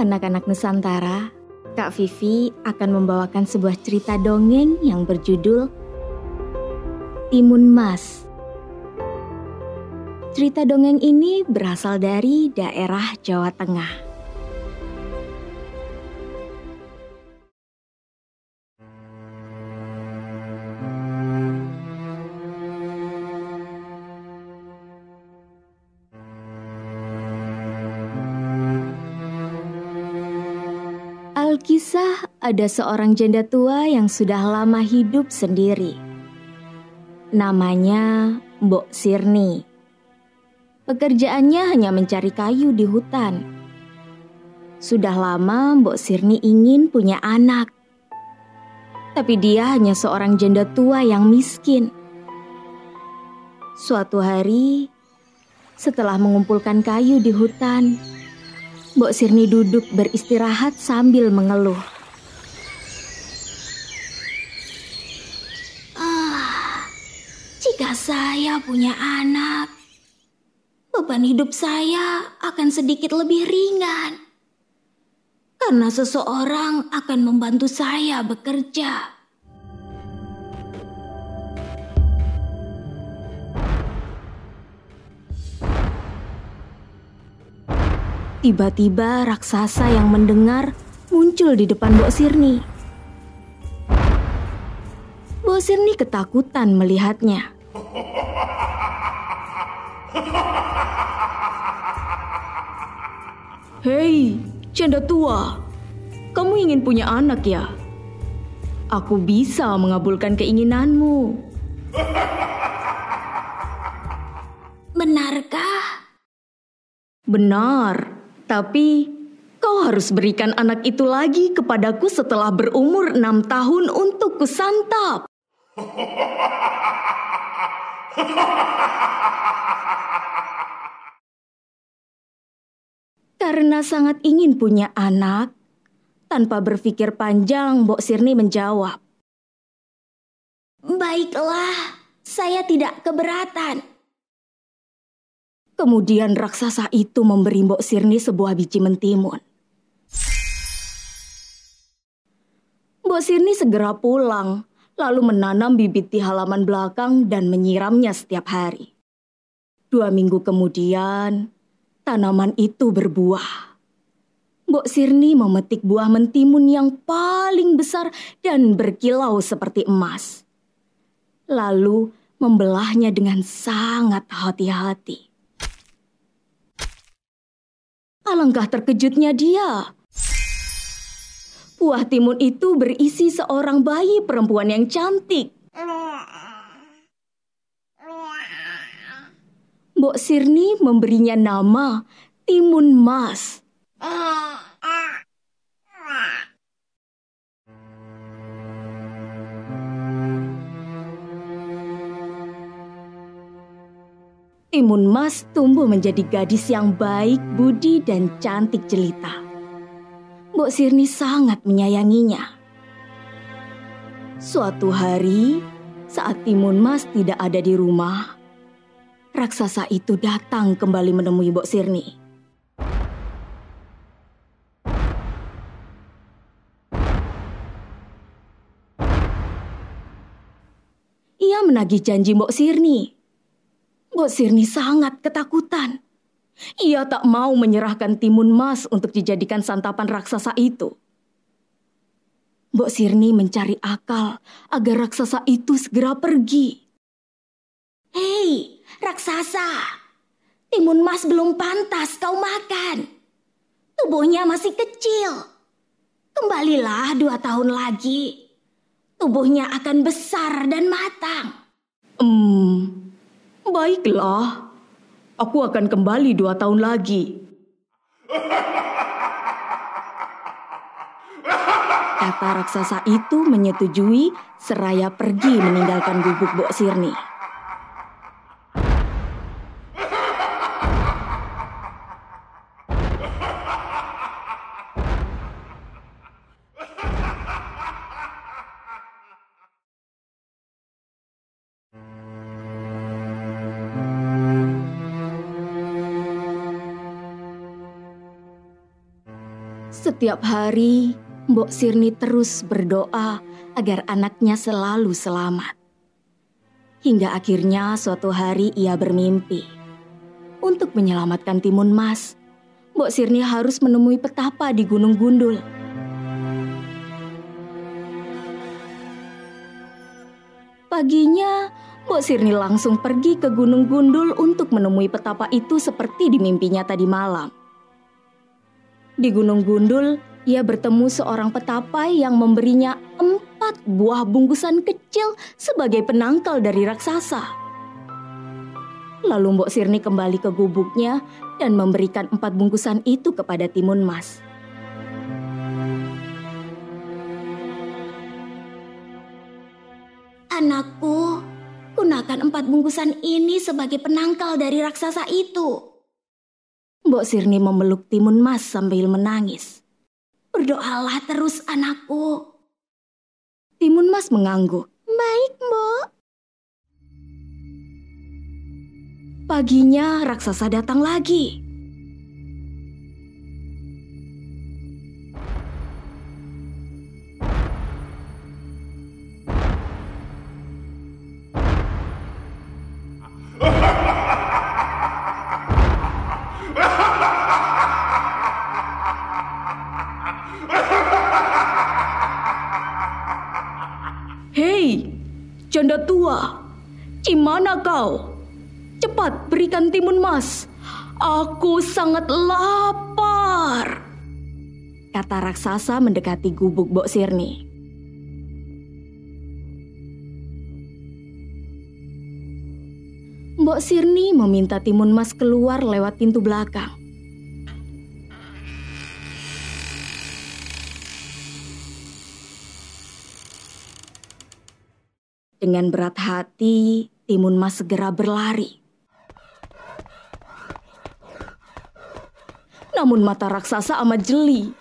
anak-anak Nusantara, Kak Vivi akan membawakan sebuah cerita dongeng yang berjudul Timun Mas. Cerita dongeng ini berasal dari daerah Jawa Tengah. Alkisah, ada seorang janda tua yang sudah lama hidup sendiri. Namanya Mbok Sirni. Pekerjaannya hanya mencari kayu di hutan. Sudah lama Mbok Sirni ingin punya anak. Tapi dia hanya seorang janda tua yang miskin. Suatu hari, setelah mengumpulkan kayu di hutan, Mbok Sirni duduk beristirahat sambil mengeluh. Jika saya punya anak, beban hidup saya akan sedikit lebih ringan, karena seseorang akan membantu saya bekerja. Tiba-tiba raksasa yang mendengar muncul di depan Mbok Sirni. Mbok Sirni ketakutan melihatnya. Hei, janda tua, kamu ingin punya anak ya? Aku bisa mengabulkan keinginanmu. Benarkah? Benar, tapi kau harus berikan anak itu lagi kepadaku setelah berumur 6 tahun untuk kusantap. Karena sangat ingin punya anak, tanpa berpikir panjang Mbok Sirni menjawab, "Baiklah, saya tidak keberatan." Kemudian raksasa itu memberi Mbok Sirni sebuah biji mentimun. Mbok Sirni segera pulang, lalu menanam bibit di halaman belakang dan menyiramnya setiap hari. 2 minggu kemudian, tanaman itu berbuah. Mbok Sirni memetik buah mentimun yang paling besar dan berkilau seperti emas. Lalu membelahnya dengan sangat hati-hati. Alangkah terkejutnya dia. Buah timun itu berisi seorang bayi perempuan yang cantik. Mbok Sirni memberinya nama Timun Mas. Timun Mas tumbuh menjadi gadis yang baik budi dan cantik jelita. Mbok Sirni sangat menyayanginya. Suatu hari, saat Timun Mas tidak ada di rumah, raksasa itu datang kembali menemui Mbok Sirni. Ia menagih janji Mbok Sirni. Mbok Sirni sangat ketakutan. Ia tak mau menyerahkan Timun Mas untuk dijadikan santapan raksasa itu. Mbok Sirni mencari akal agar raksasa itu segera pergi. Hei! Raksasa, Timun Mas belum pantas kau makan. Tubuhnya masih kecil. Kembalilah 2 tahun lagi. Tubuhnya akan besar dan matang. Baiklah. Aku akan kembali 2 tahun lagi. Kata raksasa itu menyetujui seraya pergi meninggalkan gubuk Mbok Sirni. Setiap hari, Mbok Sirni terus berdoa agar anaknya selalu selamat. Hingga akhirnya suatu hari ia bermimpi. Untuk menyelamatkan Timun Mas, Mbok Sirni harus menemui petapa di Gunung Gundul. Paginya, Mbok Sirni langsung pergi ke Gunung Gundul untuk menemui petapa itu seperti di mimpinya tadi malam. Di Gunung Gundul, ia bertemu seorang petapai yang memberinya 4 buah bungkusan kecil sebagai penangkal dari raksasa. Lalu Mbok Sirni kembali ke gubuknya dan memberikan 4 bungkusan itu kepada Timun Mas. Anakku, gunakan 4 bungkusan ini sebagai penangkal dari raksasa itu. Mbok Sirni memeluk Timun Mas sambil menangis. Berdoalah terus, anakku. Timun Mas mengangguk. Baik, Mbok. Paginya raksasa datang lagi. Janda tua, di mana kau? Cepat berikan Timun Mas. Aku sangat lapar, kata raksasa mendekati gubuk Mbok Sirni. Mbok Sirni meminta Timun Mas keluar lewat pintu belakang. Dengan berat hati, Timun Mas segera berlari. Namun mata raksasa amat jeli.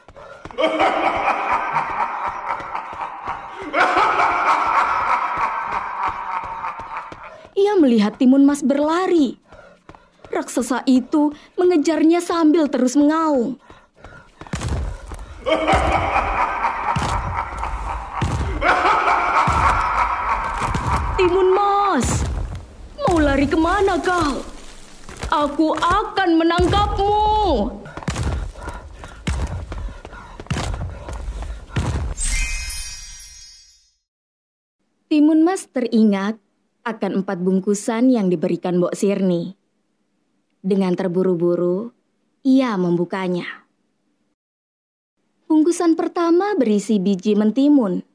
Ia melihat Timun Mas berlari. Raksasa itu mengejarnya sambil terus mengaum. Timun Mas, mau lari kemana kau? Aku akan menangkapmu. Timun Mas teringat akan 4 bungkusan yang diberikan Mbok Sirni. Dengan terburu-buru, ia membukanya. Bungkusan pertama berisi biji mentimun.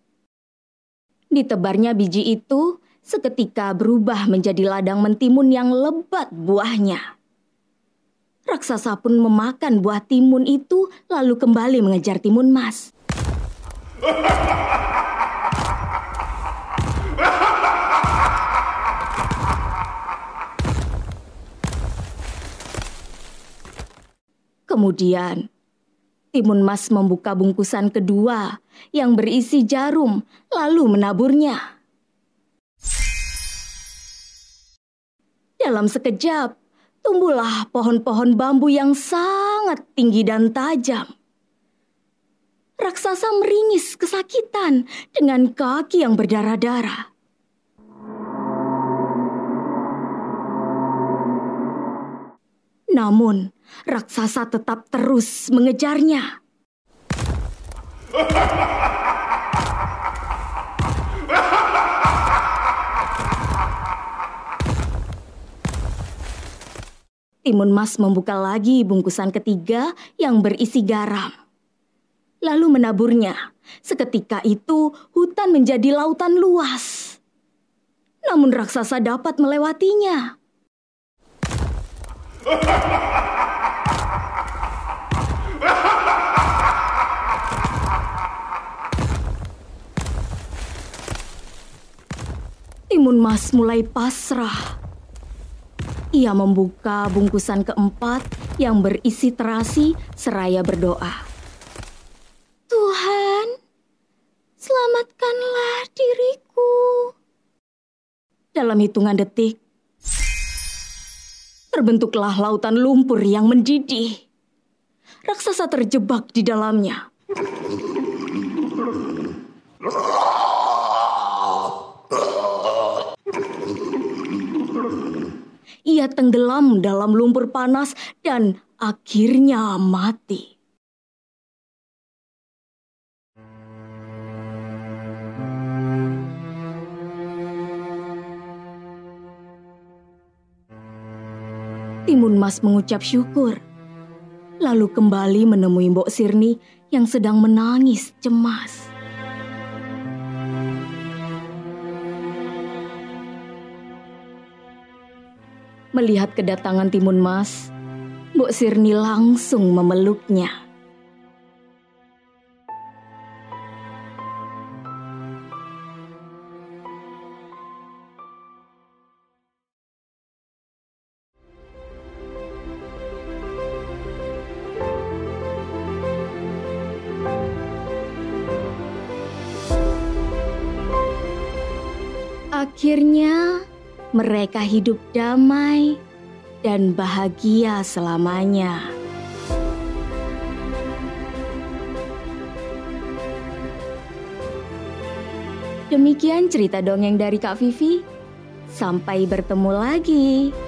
Ditebarnya biji itu seketika berubah menjadi ladang mentimun yang lebat buahnya. Raksasa pun memakan buah timun itu lalu kembali mengejar Timun Mas. Kemudian, Timun Mas membuka bungkusan kedua yang berisi jarum lalu menaburnya. Dalam sekejap, tumbuhlah pohon-pohon bambu yang sangat tinggi dan tajam. Raksasa meringis kesakitan dengan kaki yang berdarah-darah. Namun, raksasa tetap terus mengejarnya. Timun Mas membuka lagi bungkusan ketiga yang berisi garam. Lalu menaburnya. Seketika itu hutan menjadi lautan luas. Namun raksasa dapat melewatinya. Timun Mas mulai pasrah. Ia membuka bungkusan keempat yang berisi terasi seraya berdoa. Tuhan, selamatkanlah diriku. Dalam hitungan detik, terbentuklah lautan lumpur yang mendidih. Raksasa terjebak di dalamnya. Ia tenggelam dalam lumpur panas dan akhirnya mati. Timun Mas mengucap syukur, lalu kembali menemui Mbok Sirni yang sedang menangis cemas. Melihat kedatangan Timun Mas, Mbok Sirni langsung memeluknya. Akhirnya, mereka hidup damai dan bahagia selamanya. Demikian cerita dongeng dari Kak Vivi. Sampai bertemu lagi.